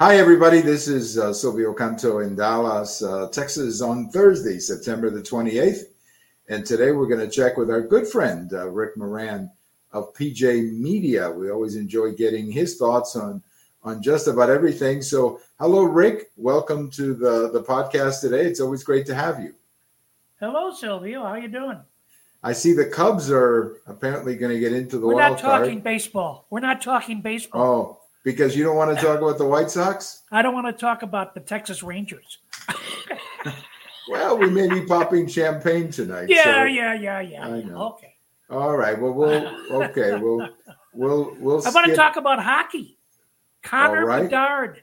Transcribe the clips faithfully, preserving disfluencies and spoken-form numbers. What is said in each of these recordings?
Hi, everybody. This is uh, Silvio Canto in Dallas, uh, Texas on Thursday, September the twenty-eighth. And today we're going to check with our good friend, uh, Rick Moran of P J Media. We always enjoy getting his thoughts on, on just about everything. So hello, Rick. Welcome to the, the podcast today. It's always great to have you. Hello, Silvio. How are you doing? I see the Cubs are apparently going to get into the wild card. We're not talking baseball. We're not talking baseball. Oh, because you don't want to talk about the White Sox? I don't want to talk about the Texas Rangers. Well, we may be popping champagne tonight. Yeah, so yeah, yeah, yeah. I know. Okay. All right. Well, we'll okay. We'll we'll we'll. I skip. want to talk about hockey. Connor right. Bedard,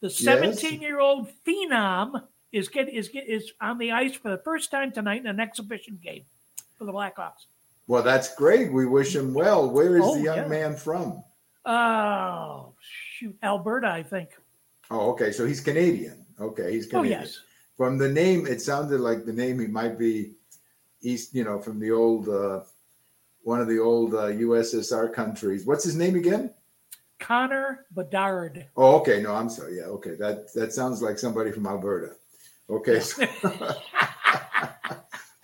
the seventeen-year-old yes. phenom, is get is get is on the ice for the first time tonight in an exhibition game for the Blackhawks. Well, that's great. We wish him well. Where is oh, the young yeah. man from? Oh, shoot, Alberta, I think. Oh, okay. So he's Canadian. Okay, he's Canadian. Oh, yes. From the name, it sounded like the name he might be East, you know, from the old, uh, one of the old uh, U S S R countries. What's his name again? Connor Bedard. Oh, okay. No, I'm sorry. Yeah, okay. That that sounds like somebody from Alberta. Okay. So,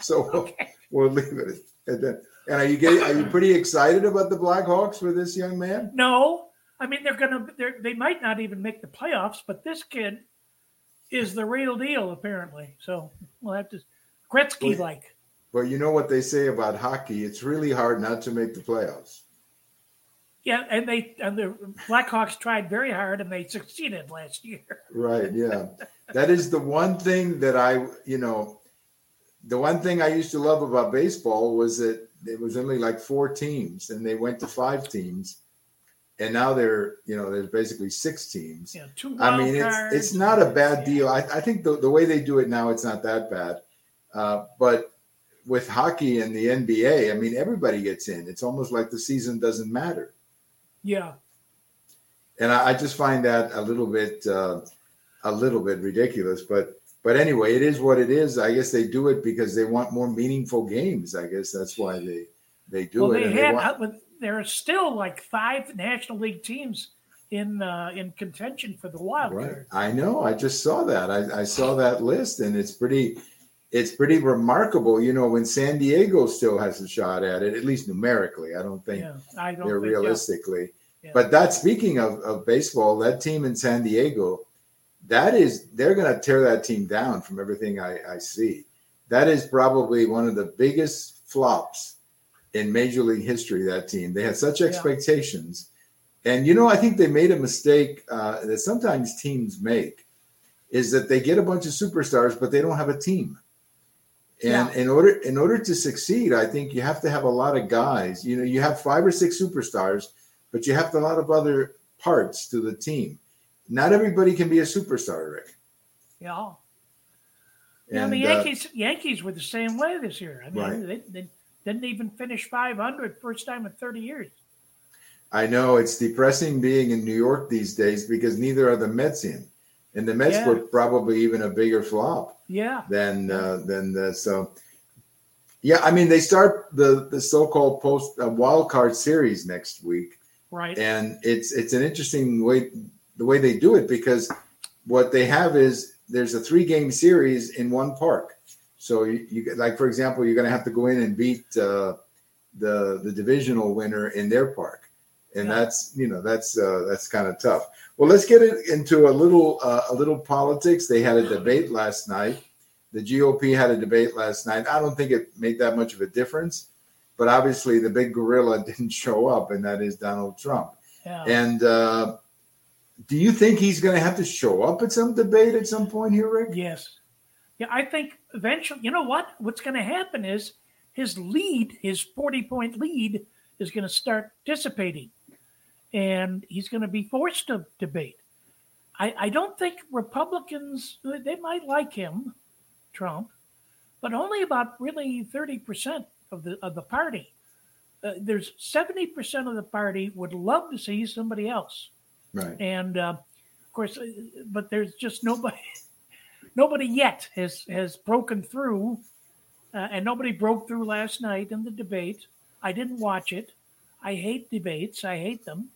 so okay. We'll, we'll leave it at that. And are you getting, are you pretty excited about the Blackhawks for this young man? No. I mean, they're going to, they're, they might not even make the playoffs, but this kid is the real deal, apparently. So we'll have to Gretzky like. Well, you know what they say about hockey. It's really hard not to make the playoffs. Yeah, and they and the Blackhawks tried very hard and they succeeded last year. Right, yeah. That is the one thing that I, you know, the one thing I used to love about baseball was that it was only like four teams and they went to five teams. And now they're, you know, there's basically six teams. Yeah, two wild I mean, it's it's not a bad deal. I, I think the, the way they do it now, it's not that bad. Uh, but with hockey and the N B A, I mean, everybody gets in. It's almost like the season doesn't matter. Yeah. And I, I just find that a little bit, uh, a little bit ridiculous. But but anyway, it is what it is. I guess they do it because they want more meaningful games. I guess that's why they they do well, it. They and had, they want- with- There are still like five National League teams in uh, in contention for the wild card. Right. I know. I just saw that. I, I saw that list, and it's pretty, it's pretty remarkable. You know, when San Diego still has a shot at it, at least numerically. I don't think yeah, I don't they're think, realistically. Yeah. Yeah. But that speaking of, of baseball, that team in San Diego, that is they're going to tear that team down from everything I, I see. That is probably one of the biggest flops in Major League history, that team. They had such expectations. Yeah. And, you know, I think they made a mistake uh, that sometimes teams make is that they get a bunch of superstars, but they don't have a team. And yeah. in order in order to succeed, I think you have to have a lot of guys. You know, you have five or six superstars, but you have a lot of other parts to the team. Not everybody can be a superstar, Rick. Yeah. And, and the Yankees, uh, Yankees were the same way this year. I mean, right. they, they didn't even finish five hundred, first time in thirty years. I know. It's depressing being in New York these days because neither are the Mets in. And the Mets yeah. were probably even a bigger flop yeah. than uh, than the, so. Yeah, I mean, they start the, the so-called post uh, wild card series next week. Right. And it's it's an interesting way, the way they do it, because what they have is there's a three-game series in one park. So, you, you like, for example, you're going to have to go in and beat uh, the the divisional winner in their park. And yeah. that's, you know, that's uh, that's kind of tough. Well, let's get into a little uh, a little politics. They had a debate last night. The G O P had a debate last night. I don't think it made that much of a difference. But obviously, the big gorilla didn't show up, and that is Donald Trump. Yeah. And uh, do you think he's going to have to show up at some debate at some point here, Rick? Yes. Yeah, I think eventually, you know what? What's going to happen is his lead, his forty-point lead, is going to start dissipating, and he's going to be forced to debate. I, I don't think Republicans, they might like him, Trump, but only about really thirty percent of the of the party. Uh, there's seventy percent of the party would love to see somebody else. Right. And, uh, of course, but there's just nobody... Nobody yet has, has broken through, uh, and nobody broke through last night in the debate. I didn't watch it. I hate debates. I hate them.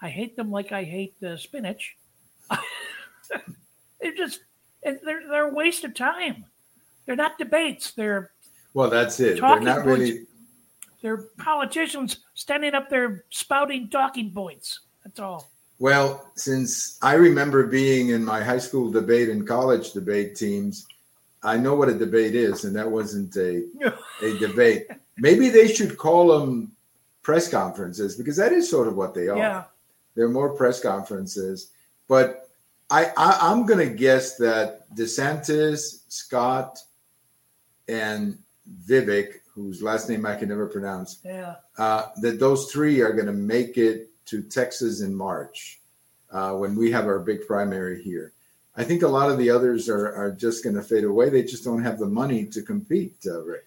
I hate them like I hate uh, spinach. I, They're just they're they're a waste of time. They're not debates. They're well, that's it. They're not points. really. They're politicians standing up there spouting talking points. That's all. Well, since I remember being in my high school debate and college debate teams, I know what a debate is, and that wasn't a a debate. Maybe they should call them press conferences, because that is sort of what they are. Yeah. They're more press conferences. But I, I, I'm going to guess that DeSantis, Scott, and Vivek, whose last name I can never pronounce, yeah. uh, that those three are going to make it to Texas in March uh, when we have our big primary here. I think a lot of the others are, are just going to fade away. They just don't have the money to compete, uh, Rick.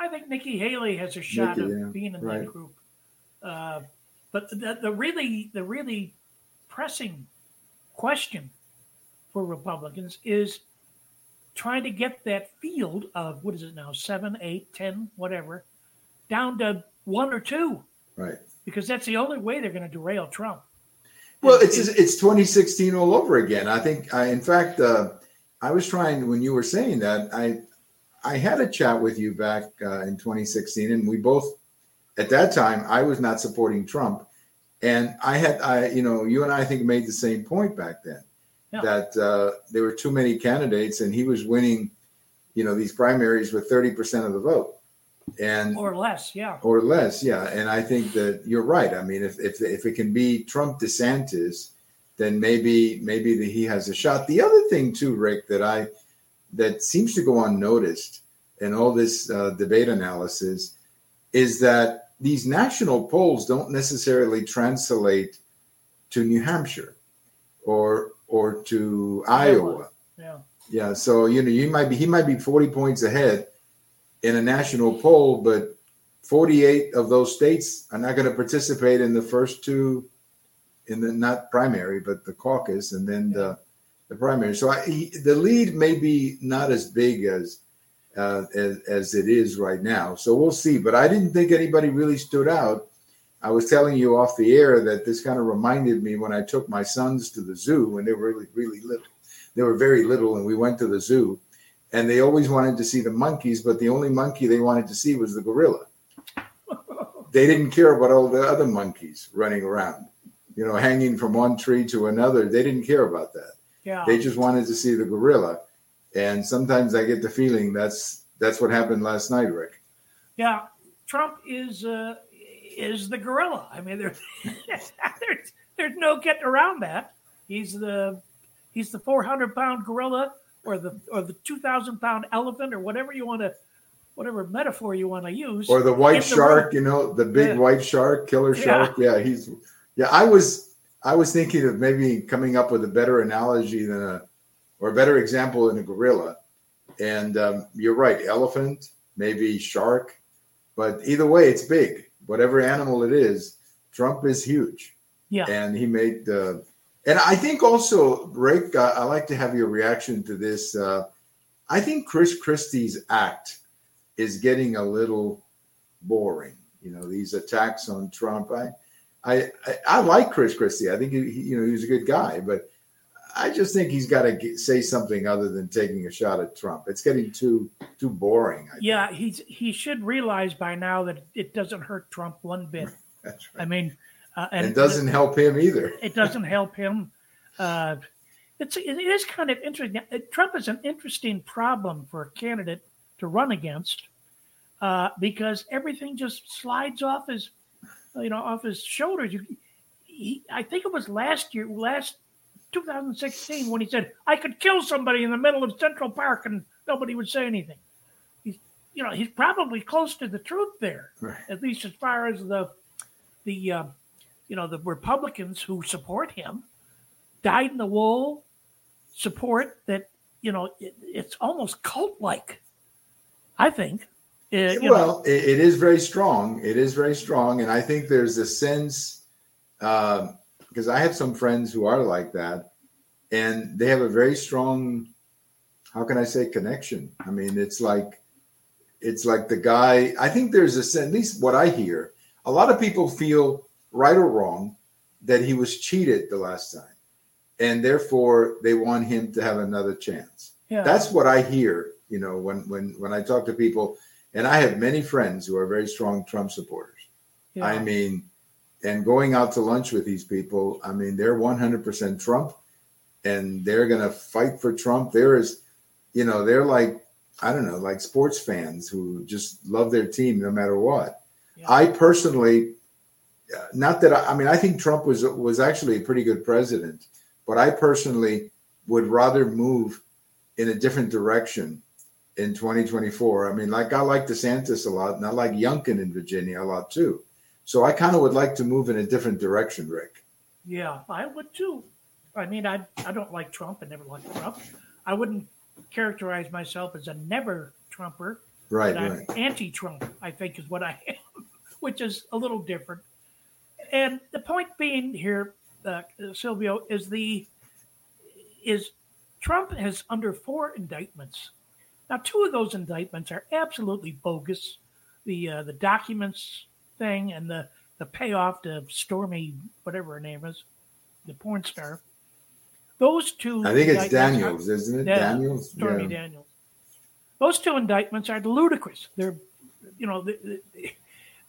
I think Nikki Haley has a shot Nikki, of yeah, being in right. that group. Uh, but the, the really the really pressing question for Republicans is trying to get that field of, what is it now, seven, eight, ten, whatever, down to one or two. Right. Because that's the only way they're going to derail Trump. Well, it's it's twenty sixteen all over again. I think, I, in fact, uh, I was trying, when you were saying that, I I had a chat with you back uh, in twenty sixteen, and we both, at that time, I was not supporting Trump. And I had, I you know, you and I, I think, made the same point back then, yeah. that uh, there were too many candidates, and he was winning, you know, these primaries with thirty percent of the vote. And or less, yeah. Or less, yeah. And I think that you're right. I mean, if if, if it can be Trump DeSantis, then maybe maybe the, he has a shot. The other thing too, Rick, that I that seems to go unnoticed in all this uh, debate analysis is that these national polls don't necessarily translate to New Hampshire or or to Iowa. Iowa. Yeah. Yeah. So you know, you might be he might be forty points ahead in a national poll, but forty-eight of those states are not going to participate in the first two, in the not primary, but the caucus, and then the, the primary. So I, he, the lead may be not as big as, uh, as as it is right now. So we'll see. But I didn't think anybody really stood out. I was telling you off the air that this kind of reminded me when I took my sons to the zoo when they were really, really little. They were very little, and we went to the zoo. And they always wanted to see the monkeys, but the only monkey they wanted to see was the gorilla. They didn't care about all the other monkeys running around, you know, hanging from one tree to another. They didn't care about that. Yeah. They just wanted to see the gorilla. And sometimes I get the feeling that's that's what happened last night, Rick. Yeah, Trump is uh, is the gorilla. I mean, there's there's there's no getting around that. He's the he's the four hundred pound gorilla. Or the or the two thousand pound elephant, or whatever you want to, whatever metaphor you want to use, or the white shark, you know, the big yeah. white shark, killer shark. Yeah. yeah, he's yeah. I was I was thinking of maybe coming up with a better analogy than a or a better example than a gorilla. And um, you're right, elephant, maybe shark, but either way, it's big. Whatever animal it is, Trump is huge. Yeah, and he made the. Uh, And I think also, Rick, uh, I'd like to have your reaction to this. Uh, I think Chris Christie's act is getting a little boring. You know, these attacks on Trump. I, I, I, I like Chris Christie. I think he, he, you know, he's a good guy, but I just think he's got to get, say something other than taking a shot at Trump. It's getting too too boring. I yeah, think. he's he should realize by now that it doesn't hurt Trump one bit. That's right. I mean. Uh, and it doesn't it, help him either. It doesn't help him. Uh, it's, it is kind of interesting. Trump is an interesting problem for a candidate to run against uh, because everything just slides off his, you know, off his shoulders. You, he, I think it was last year, last twenty sixteen, when he said, "I could kill somebody in the middle of Central Park and nobody would say anything." He's, you know, he's probably close to the truth there, right. At least as far as the the. Uh, You know, the Republicans who support him, dyed in the wool support that, you know, it, it's almost cult-like, I think. It, you well, know. It, it is very strong. It is very strong. And I think there's a sense, uh, because I have some friends who are like that, and they have a very strong, how can I say, connection. I mean, it's like, it's like the guy, I think there's a sense, at least what I hear, a lot of people feel, right or wrong, that he was cheated the last time. and therefore they want him to have another chance. Yeah. That's what I hear, you know, when, when, when I talk to people, and I have many friends who are very strong Trump supporters. Yeah. I mean, and going out to lunch with these people, I mean, they're one hundred percent Trump, and they're going to fight for Trump. There is, you know, they're like, I don't know, like sports fans who just love their team no matter what. Yeah. I personally, not that I, I mean, I think Trump was, was actually a pretty good president, but I personally would rather move in a different direction in twenty twenty-four. I mean, like I like DeSantis a lot, and I like Youngkin in Virginia a lot too. So I kind of would like to move in a different direction, Rick. Yeah, I would too. I mean, I I don't like Trump. I never liked Trump. I wouldn't characterize myself as a never Trumper. Right, but right. I'm anti-Trump, I think, is what I am, which is a little different. And the point being here, uh, Silvio, is the is Trump has under four indictments. Now, two of those indictments are absolutely bogus. The uh, the documents thing and the, the payoff to Stormy, whatever her name is, the porn star. Those two... I think it's Daniels, are, isn't it? Dan- Daniels? Stormy yeah. Daniels. Those two indictments are ludicrous. They're, you know,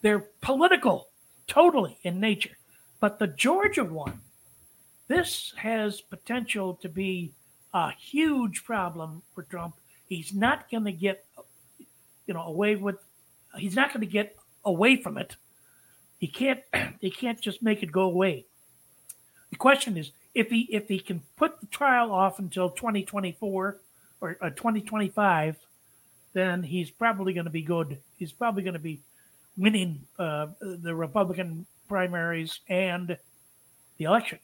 they're political, totally, in nature. But the Georgia one, this has potential to be a huge problem for Trump. He's not going to get, you know, away with... He's not going to get away from it. He can't. They can't just make it go away. The question is, if he if he can put the trial off until twenty twenty-four or uh, twenty twenty-five, then he's probably going to be good. He's probably going to be winning uh, the Republican primaries and the election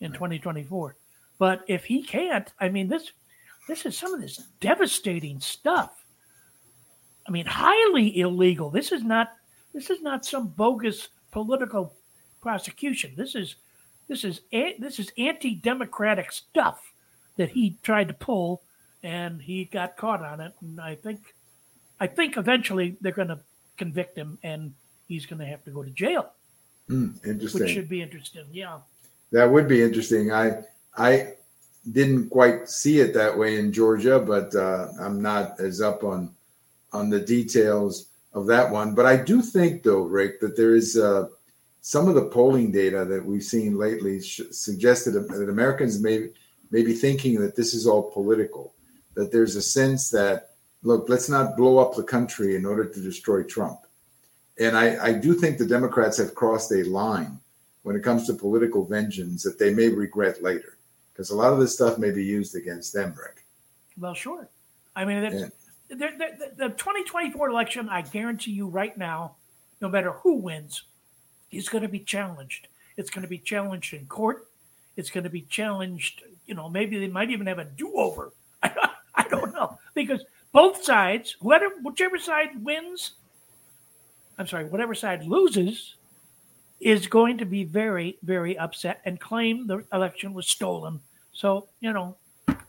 in twenty twenty-four. But if he can't, I mean, this this is some of this devastating stuff. I mean, highly illegal. This is not. This is not some bogus political prosecution. This is this is this is anti-democratic stuff that he tried to pull, and he got caught on it. And I think, I think eventually they're going to convict him, and he's going to have to go to jail. Mm, interesting. Which should be interesting. Yeah, that would be interesting. I I didn't quite see it that way in Georgia, but uh, I'm not as up on on the details of that one. But I do think, though, Rick, that there is uh, some of the polling data that we've seen lately sh- suggested that Americans may, may be thinking that this is all political, that there's a sense that, look, let's not blow up the country in order to destroy Trump. And I, I do think the Democrats have crossed a line when it comes to political vengeance that they may regret later, because a lot of this stuff may be used against them, Rick. Well, sure. I mean, that's... Yeah. The, the, the twenty twenty-four election, I guarantee you right now, no matter who wins, is going to be challenged. It's going to be challenged in court. It's going to be challenged, you know, maybe they might even have a do-over. I, I don't know. Because both sides, whatever, whichever side wins, I'm sorry, whatever side loses, is going to be very, very upset and claim the election was stolen. So, you know,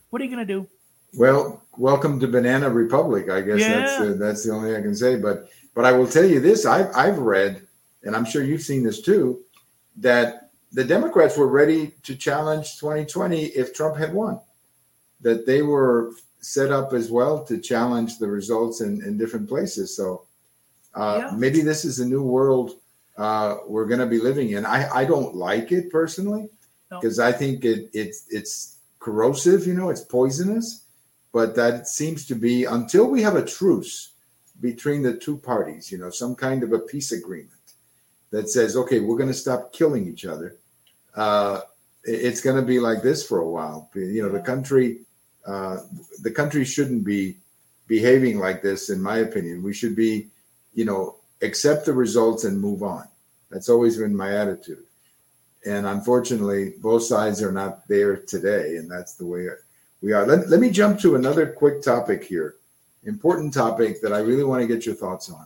what are you going to do? Well, welcome to Banana Republic. I guess yeah. that's uh, that's the only thing I can say. But but I will tell you this: I've I've read, and I'm sure you've seen this too, that the Democrats were ready to challenge twenty twenty if Trump had won. That they were set up as well to challenge the results in, in different places. So uh, yeah. maybe this is a new world uh, we're going to be living in. I, I don't like it personally because no. I think it it's it's corrosive. You know, it's poisonous. But that seems to be until we have a truce between the two parties, you know, some kind of a peace agreement that says, okay, we're going to stop killing each other. Uh, it's going to be like this for a while. You know, the country, uh, the country shouldn't be behaving like this, in my opinion. We should be, you know, accept the results and move on. That's always been my attitude. And unfortunately, both sides are not there today, and that's the way it, We are. Let, let me jump to another quick topic here, important topic that I really want to get your thoughts on,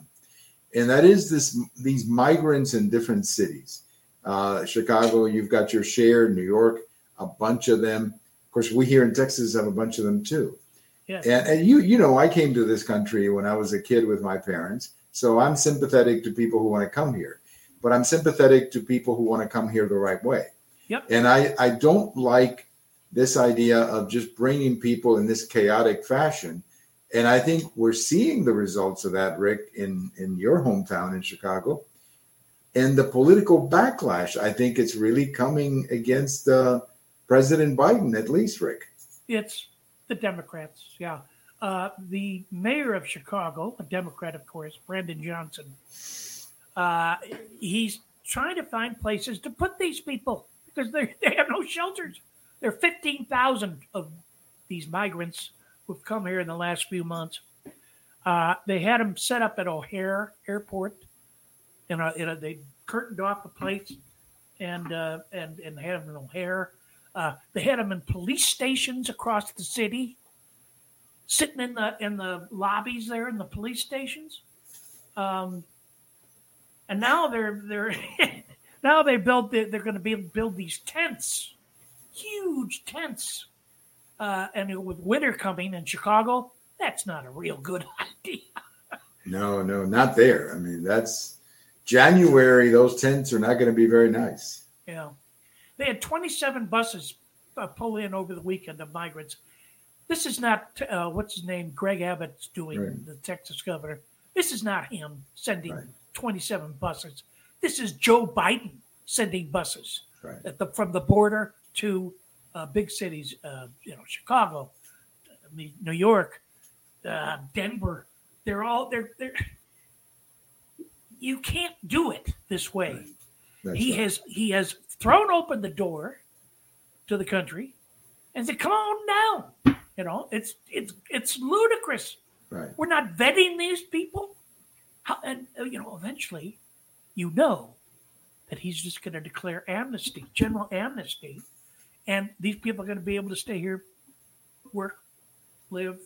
and that is this: these migrants in different cities. Uh, Chicago, you've got your share. New York, a bunch of them. Of course, we here in Texas have a bunch of them too. Yes. And, and you, you know, I came to this country when I was a kid with my parents, so I'm sympathetic to people who want to come here, but I'm sympathetic to people who want to come here the right way. Yep. And I, I don't like this idea of just bringing people in this chaotic fashion. And I think we're seeing the results of that, Rick, in, in your hometown in Chicago. And the political backlash, I think it's really coming against uh, President Biden, at least, Rick. It's the Democrats, yeah. Uh, the mayor of Chicago, a Democrat, of course, Brandon Johnson, uh, he's trying to find places to put these people because they they have no shelters. There are fifteen thousand of these migrants who've come here in the last few months. Uh, they had them set up at O'Hare Airport, and they curtained off the place, and uh, and and had them in O'Hare. Uh, they had them in police stations across the city, sitting in the in the lobbies there in the police stations, um, and now they're they're now they build they're, they're going to be able to build these tents, huge tents. Uh, and with winter coming in Chicago, that's not a real good idea. No, no, not there. I mean, that's January. Those tents are not going to be very nice. Yeah. They had twenty-seven buses uh, pull in over the weekend of migrants. This is not, uh, what's his name, Greg Abbott's doing, right. The Texas governor. This is not him sending right. twenty-seven buses. This is Joe Biden sending buses right. at the, from the border to Uh, big cities, uh, you know, Chicago, I mean, New York, uh, Denver. They're all they're they're. You can't do it this way. Right. He right. has he has thrown open the door to the country, and said, "Come on now." You know, it's it's it's ludicrous. Right. We're not vetting these people, How, and uh, you know, eventually, you know, that he's just going to declare amnesty, general amnesty. And these people are going to be able to stay here, work, live.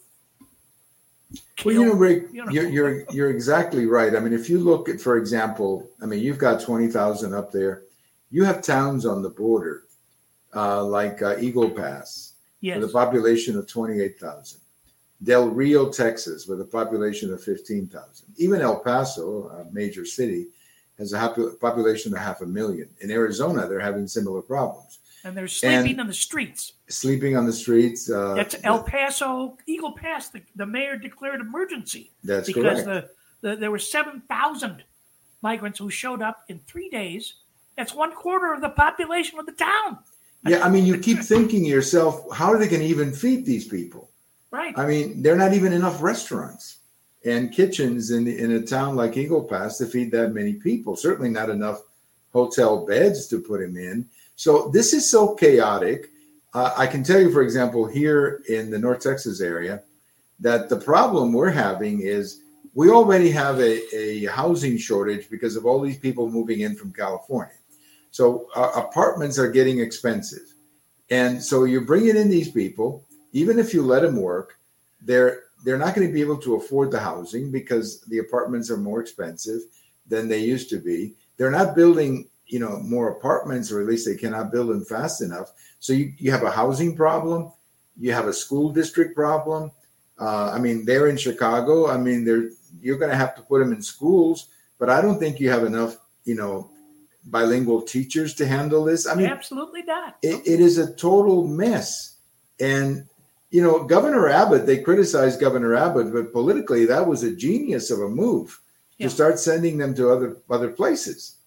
Kill, well, you know, Rick, you know. You're, you're you're exactly right. I mean, if you look at, for example, I mean, you've got twenty thousand up there. You have towns on the border, uh, like uh, Eagle Pass, yes. with a population of twenty-eight thousand. Del Rio, Texas, with a population of fifteen thousand. Even El Paso, a major city, has a population of half a million. In Arizona, they're having similar problems. And they're sleeping and on the streets. Sleeping on the streets. Uh, that's El Paso, Eagle Pass. The, the mayor declared emergency. That's because correct. The, the, there were seven thousand migrants who showed up in three days. That's one quarter of the population of the town. Yeah, I mean, you keep thinking to yourself, how are they going to even feed these people? Right. I mean, there are not even enough restaurants and kitchens in, in a town like Eagle Pass to feed that many people. Certainly not enough hotel beds to put them in. So this is so chaotic. Uh, I can tell you, for example, here in the North Texas area, that the problem we're having is we already have a, a housing shortage because of all these people moving in from California. So uh, apartments are getting expensive. And so you're bringing in these people, even if you let them work, they're they're not going to be able to afford the housing because the apartments are more expensive than they used to be. They're not building you know, more apartments, or at least they cannot build them fast enough. So you, you have a housing problem. You have a school district problem. Uh, I mean, they're in Chicago. I mean, they're, you're going to have to put them in schools, but I don't think you have enough, you know, bilingual teachers to handle this. I mean, absolutely not. It, it is a total mess. And, you know, Governor Abbott, they criticized Governor Abbott, but politically that was a genius of a move yeah. to start sending them to other other places.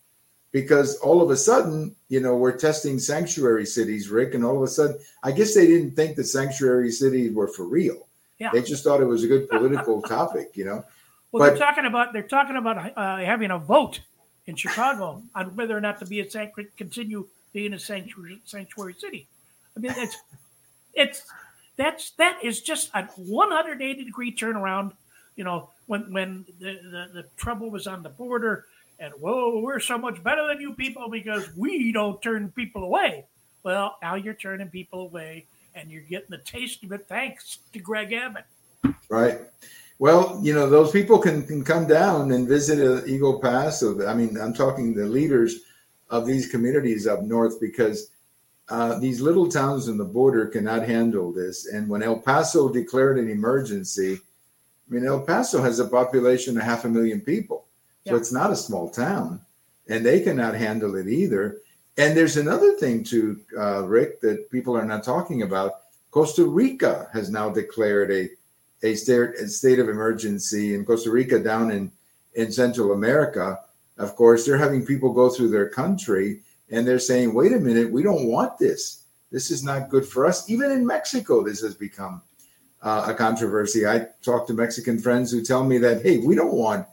Because all of a sudden, you know, we're testing sanctuary cities, Rick, and all of a sudden, I guess they didn't think that sanctuary cities were for real. Yeah. They just thought it was a good political topic, you know. Well, but, they're talking about they're talking about uh, having a vote in Chicago on whether or not to be a sanctuary, continue being a sanctuary sanctuary city. I mean, that's it's that's that is just a one hundred eighty degree turnaround. You know, when when the the, the trouble was on the border. And, whoa, we're so much better than you people because we don't turn people away. Well, now you're turning people away, and you're getting the taste of it thanks to Greg Abbott. Right. Well, you know, those people can, can come down and visit Eagle Pass. So, I mean, I'm talking the leaders of these communities up north because uh, these little towns on the border cannot handle this. And when El Paso declared an emergency, I mean, El Paso has a population of half a million people. So yeah. It's not a small town, and they cannot handle it either. And there's another thing too, uh, Rick, that people are not talking about. Costa Rica has now declared a a state of emergency in Costa Rica down in, in Central America. Of course, they're having people go through their country and they're saying, wait a minute, we don't want this. This is not good for us. Even in Mexico, this has become uh, a controversy. I talk to Mexican friends who tell me that, hey, we don't want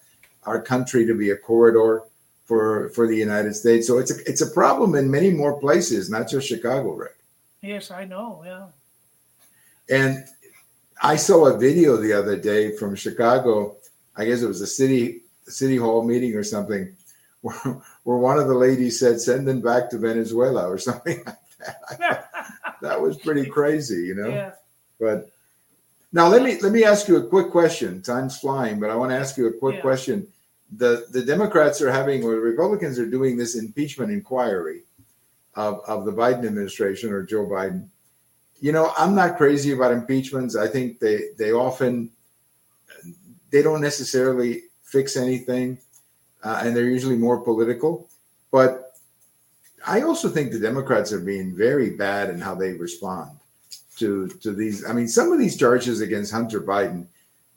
our country to be a corridor for, for the United States. So it's a, it's a problem in many more places, not just Chicago, Rick. Yes, I know, yeah. And I saw a video the other day from Chicago. I guess it was a city city hall meeting or something, where, where one of the ladies said, send them back to Venezuela or something like that. That was pretty crazy, you know? Yeah. But now let me let me ask you a quick question. Time's flying, but I want to ask you a quick yeah. question. The the Democrats are having, or the Republicans are doing this impeachment inquiry of, of the Biden administration or Joe Biden. You know, I'm not crazy about impeachments. I think they, they often, they don't necessarily fix anything, uh, and they're usually more political. But I also think the Democrats are being very bad in how they respond to, to these. I mean, some of these charges against Hunter Biden,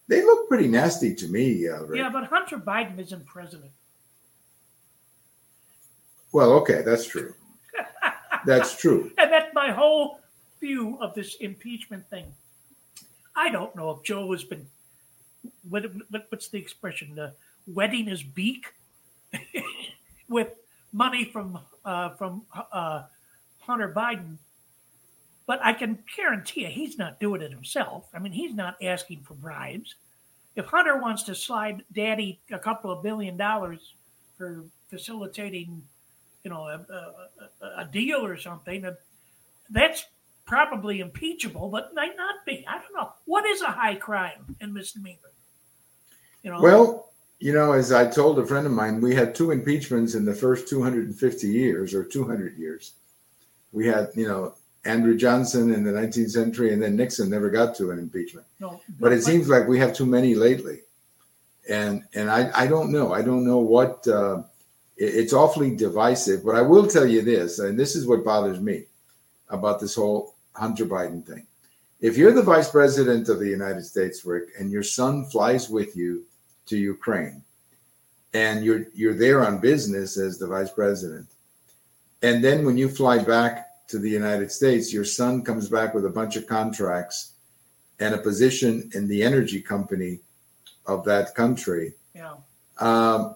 they look pretty nasty to me. Uh, Rick. Yeah, but Hunter Biden isn't president. Well, okay, that's true. That's true. And that's my whole... view of this impeachment thing. I don't know if Joe has been, what, what, what's the expression, uh, wetting his beak with money from uh, from uh, Hunter Biden, but I can guarantee you he's not doing it himself. I mean, he's not asking for bribes. If Hunter wants to slide Daddy a couple of billion dollars for facilitating, you know, a, a, a deal or something, that's probably impeachable, but might not be. I don't know. What is a high crime and misdemeanor? You know. Well, you know, as I told a friend of mine, we had two impeachments in the first two hundred fifty years or two hundred years. We had, you know, Andrew Johnson in the nineteenth century, and then Nixon never got to an impeachment. No, but it seems like we have too many lately. And and I, I don't know. I don't know what uh, it, it's awfully divisive. But I will tell you this, and this is what bothers me about this whole Hunter Biden thing. If you're the vice president of the United States, Rick, and your son flies with you to Ukraine, and you're you're there on business as the vice president, and then when you fly back to the United States, your son comes back with a bunch of contracts and a position in the energy company of that country, yeah. um,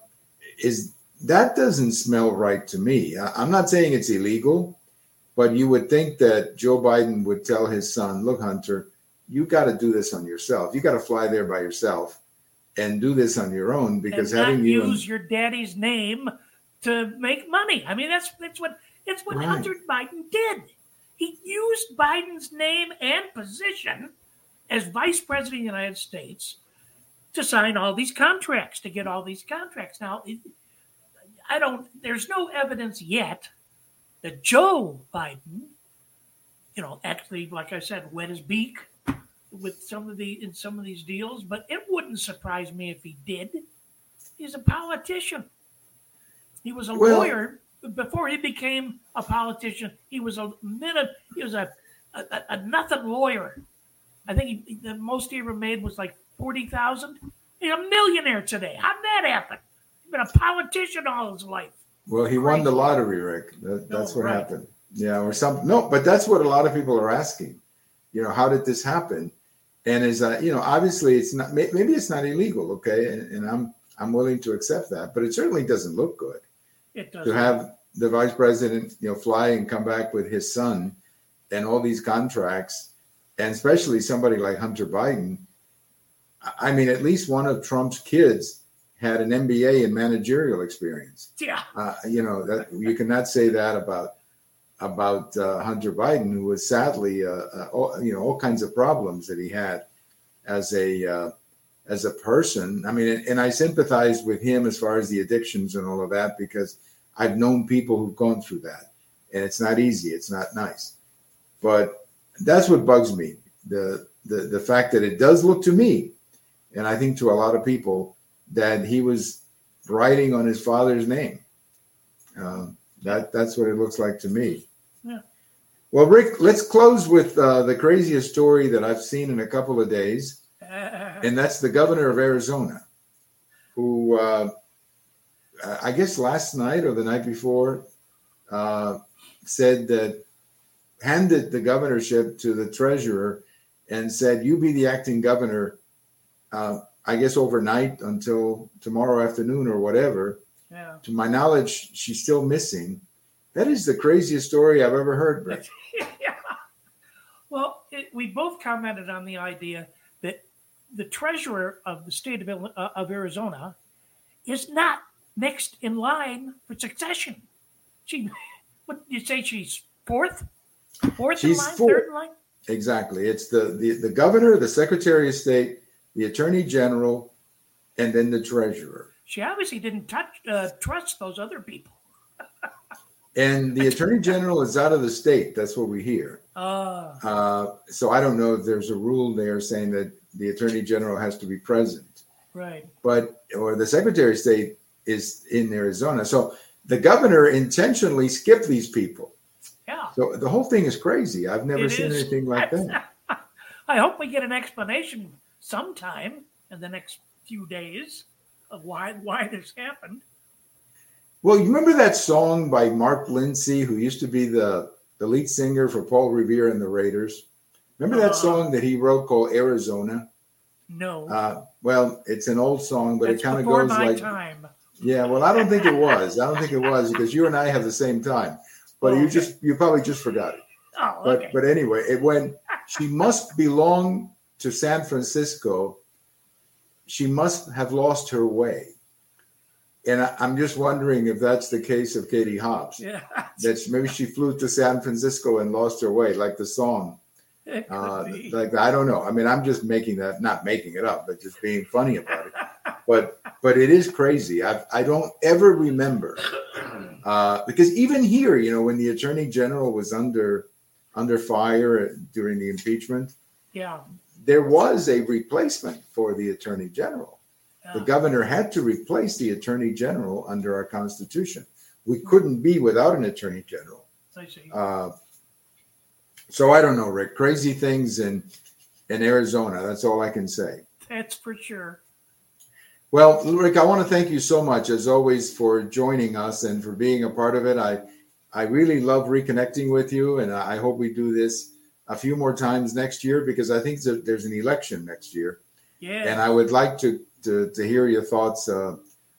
is that doesn't smell right to me. I, I'm not saying it's illegal. But you would think that Joe Biden would tell his son, look, Hunter, you got to do this on yourself. You got to fly there by yourself and do this on your own. Because and having not you use un- your daddy's name to make money. I mean, that's that's what that's what right. Hunter Biden did. He used Biden's name and position as vice president of the United States to sign all these contracts, to get all these contracts. Now, I don't there's no evidence yet that Joe Biden, you know, actually, like I said, wet his beak with some of the in some of these deals, but it wouldn't surprise me if he did. He's a politician. He was a well, lawyer before he became a politician. He was a minute. He was a, a, a nothing lawyer. I think he, the most he ever made was like forty thousand. He's a millionaire today. How'd that happen? He's been a politician all his life. Well, he won the lottery, Rick. That, that's no, what right. happened. Yeah, or something. No, but that's what a lot of people are asking. You know, how did this happen? And is that, you know, obviously it's not, maybe it's not illegal, okay? And, and I'm I'm willing to accept that, but it certainly doesn't look good. It doesn't. To have the vice president, you know, fly and come back with his son and all these contracts, and especially somebody like Hunter Biden. I mean, at least one of Trump's kids had an M B A in managerial experience. Yeah, uh, you know that you cannot say that about about uh, Hunter Biden, who was sadly, uh, uh, all, you know, all kinds of problems that he had as a uh, as a person. I mean, and, and I sympathize with him as far as the addictions and all of that, because I've known people who've gone through that, and it's not easy. It's not nice, but that's what bugs me, the the the fact that it does look to me, and I think to a lot of people, that he was writing on his father's name. Uh, That that's what it looks like to me. Yeah. Well, Rick, let's close with uh, the craziest story that I've seen in a couple of days, and that's the governor of Arizona, who uh, I guess last night or the night before uh, said that, handed the governorship to the treasurer and said, you be the acting governor, uh, I guess, overnight until tomorrow afternoon or whatever. Yeah. To my knowledge, she's still missing. That is the craziest story I've ever heard, Brett. Yeah. Well, it, we both commented on the idea that the treasurer of the state of, uh, of Arizona is not next in line for succession. She, what did you say? She's fourth, fourth she's in line, fourth. Third in line. Exactly. It's the, the the governor, the secretary of state, the attorney general, and then the treasurer. She obviously didn't touch, uh, trust those other people. And the attorney general is out of the state. That's what we hear. Uh, uh, so I don't know if there's a rule there saying that the attorney general has to be present. Right. But or the secretary of state is in Arizona. So the governor intentionally skipped these people. Yeah. So the whole thing is crazy. I've never it seen is. anything like that. I hope we get an explanation sometime in the next few days of why why this happened. Well, you remember that song by Mark Lindsay, who used to be the, the lead singer for Paul Revere and the Raiders? Remember that uh, song that he wrote called Arizona? No. Uh, well, it's an old song, but That's it kind of goes my like... time. Yeah, well, I don't think it was. I don't think it was because you and I have the same time. But oh, you okay. just you probably just forgot it. Oh, but, okay. But anyway, it went, she must belong to San Francisco. She must have lost her way. And I, I'm just wondering if that's the case of Katie Hobbs. Yeah. That she, maybe she flew to San Francisco and lost her way, like the song. Uh, like I don't know. I mean, I'm just making that, not making it up, but just being funny about it. But but it is crazy. I I don't ever remember. Uh, because even here, you know, when the attorney general was under under fire during the impeachment. Yeah. There was a replacement for the attorney general. Yeah. The governor had to replace the attorney general under our Constitution. We couldn't be without an attorney general. I see. Uh, so I don't know, Rick. Crazy things in in Arizona. That's all I can say. That's for sure. Well, Rick, I want to thank you so much, as always, for joining us and for being a part of it. I I really love reconnecting with you, and I hope we do this a few more times next year, because I think there's an election next year. Yeah. And I would like to to, to hear your thoughts uh,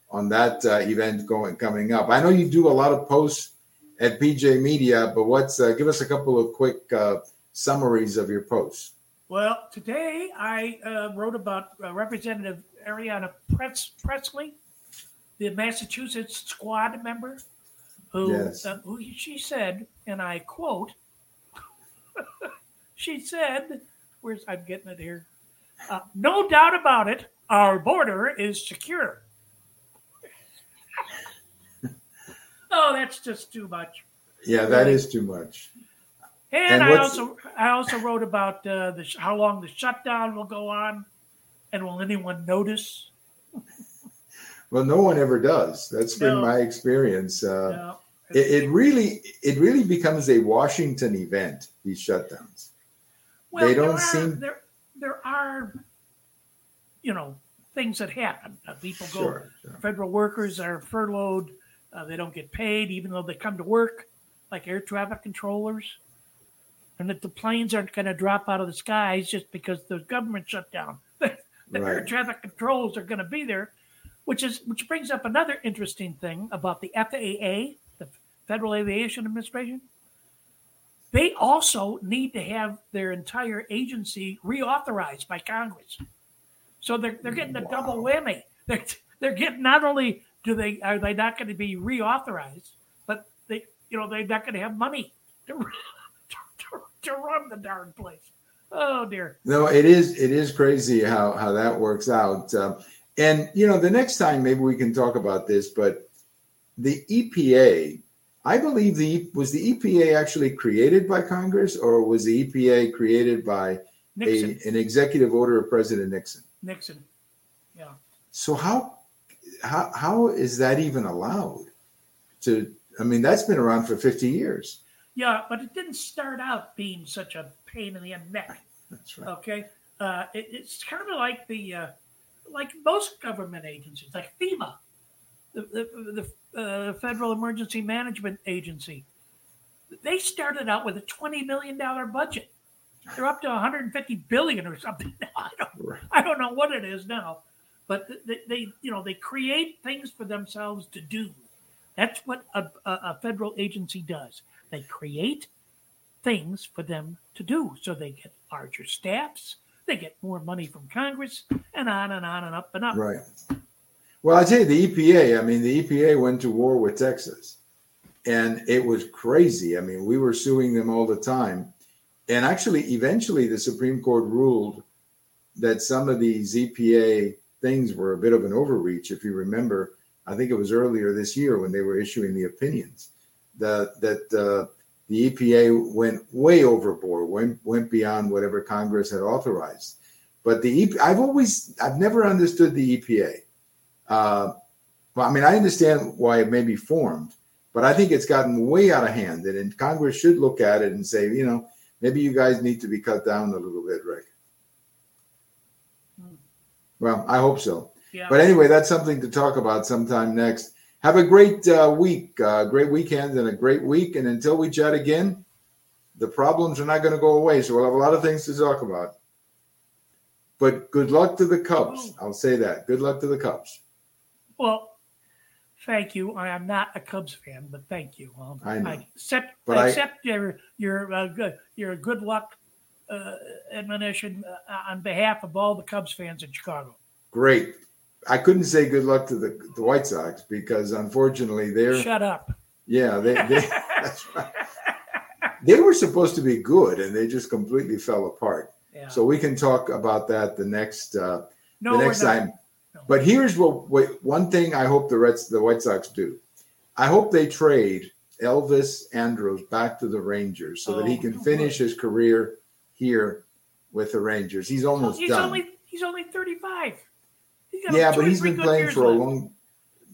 on that uh, event going coming up. I know you do a lot of posts at P J Media, but what's uh, give us a couple of quick uh, summaries of your posts. Well, today I uh, wrote about uh, Representative Ariana Press- Presley, the Massachusetts squad member, who, yes. uh, who she said, and I quote, she said, where's I'm getting it here, uh, no doubt about it, our border is secure. Oh, that's just too much. Yeah, that is too much. And, and I also I also wrote about uh, the, how long the shutdown will go on, and will anyone notice? Well, no one ever does. That's no. been my experience. Uh, no. It, it really, it really becomes a Washington event. These shutdowns. Well, they don't there are, seem there. There are, you know, things that happen. Uh, people go. Sure, sure. Federal workers are furloughed. Uh, they don't get paid, even though they come to work, like air traffic controllers. And that the planes aren't going to drop out of the skies just because the government shut down. The right. air traffic controls are going to be there, which is which brings up another interesting thing about the F A A. Federal Aviation Administration, they also need to have their entire agency reauthorized by Congress. So they're they're getting a wow. double whammy. They're they're getting not only do they are they not going to be reauthorized, but they you know they're not going to have money to, to, to, to run the darn place. Oh dear. No, it is it is crazy how how that works out. Um, and you know the next time maybe we can talk about this, but the E P A. I believe the was the E P A actually created by Congress, or was the E P A created by a, an executive order of President Nixon? Nixon, yeah. So how how how is that even allowed to I mean, that's been around for fifty years. Yeah, but it didn't start out being such a pain in the neck. That's right. Okay, uh, it, it's kind of like the uh, like most government agencies, like FEMA, the the, the uh, Federal Emergency Management Agency. They started out with a twenty million dollars budget. They're up to one hundred fifty billion dollars or something now. I don't, right. I don't know what it is now, but they, they, you know, they create things for themselves to do. That's what a, a federal agency does. They create things for them to do. So they get larger staffs, they get more money from Congress, and on and on and up and up. Right. Well, I tell you, the E P A, I mean, the E P A went to war with Texas. And it was crazy. I mean, we were suing them all the time. And actually, eventually, the Supreme Court ruled that some of these E P A things were a bit of an overreach. If you remember, I think it was earlier this year when they were issuing the opinions the, that uh, the E P A went way overboard, went, went beyond whatever Congress had authorized. But the E P A, I've always, I've never understood the E P A. Uh, well, I mean, I understand why it may be formed. But I think it's gotten way out of hand, and Congress should look at it and say, you know, maybe you guys need to be cut down a little bit, Rick. Mm. Well, I hope so. Yeah. But anyway, that's something to talk about sometime next. Have a great uh, week, uh, great weekend, and a great week. And until we chat again, the problems are not going to go away, so we'll have a lot of things to talk about. But good luck to the Cubs. Oh. I'll say that. Good luck to the Cubs. Well. Thank you. I am not a Cubs fan, but thank you. Um, I know. I accept, but I accept I, your your uh, good your good luck uh, admonition uh, on behalf of all the Cubs fans in Chicago. Great. I couldn't say good luck to the, the White Sox because unfortunately they're shut up. Yeah, they they, that's right. They were supposed to be good and they just completely fell apart. Yeah. So we can talk about that the next uh, no, the next time. But here's what, what one thing I hope the Reds, the White Sox do. I hope they trade Elvis Andrus back to the Rangers so oh, that he can finish his career here with the Rangers. He's almost he's done. Only, he's only thirty-five. He's got yeah, but he's been playing for a left. long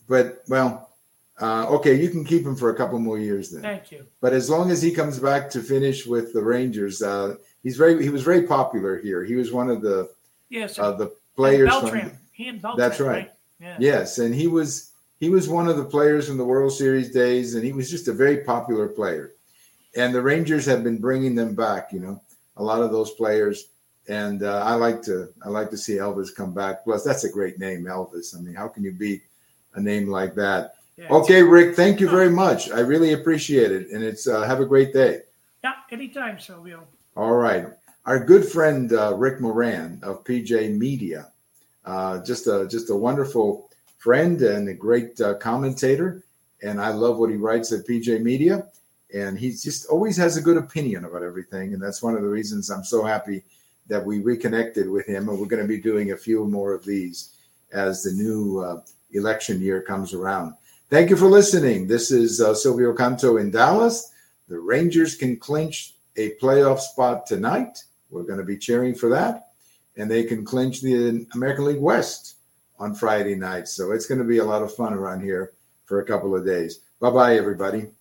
But, well, uh, okay, you can keep him for a couple more years then. Thank you. But as long as he comes back to finish with the Rangers, uh, he's very. he was very popular here. He was one of the, yes, uh, the players from – He and Beltran, That's right. right? Yeah. Yes, and he was he was one of the players from the World Series days, and he was just a very popular player. And the Rangers have been bringing them back, you know, a lot of those players. And uh, I like to I like to see Elvis come back. Plus, that's a great name, Elvis. I mean, how can you beat a name like that? Yeah, okay, Rick, thank you very much. I really appreciate it, and it's uh, have a great day. Yeah, anytime, Silvio. All right, our good friend uh, Rick Moran of P J Media. Uh, just a just a wonderful friend and a great uh, commentator, and I love what he writes at P J Media. And he just always has a good opinion about everything, and that's one of the reasons I'm so happy that we reconnected with him. And we're going to be doing a few more of these as the new uh, election year comes around. Thank you for listening. This is uh, Silvio Canto in Dallas. The Rangers can clinch a playoff spot tonight. We're going to be cheering for that. And they can clinch the American League West on Friday night. So it's going to be a lot of fun around here for a couple of days. Bye-bye, everybody.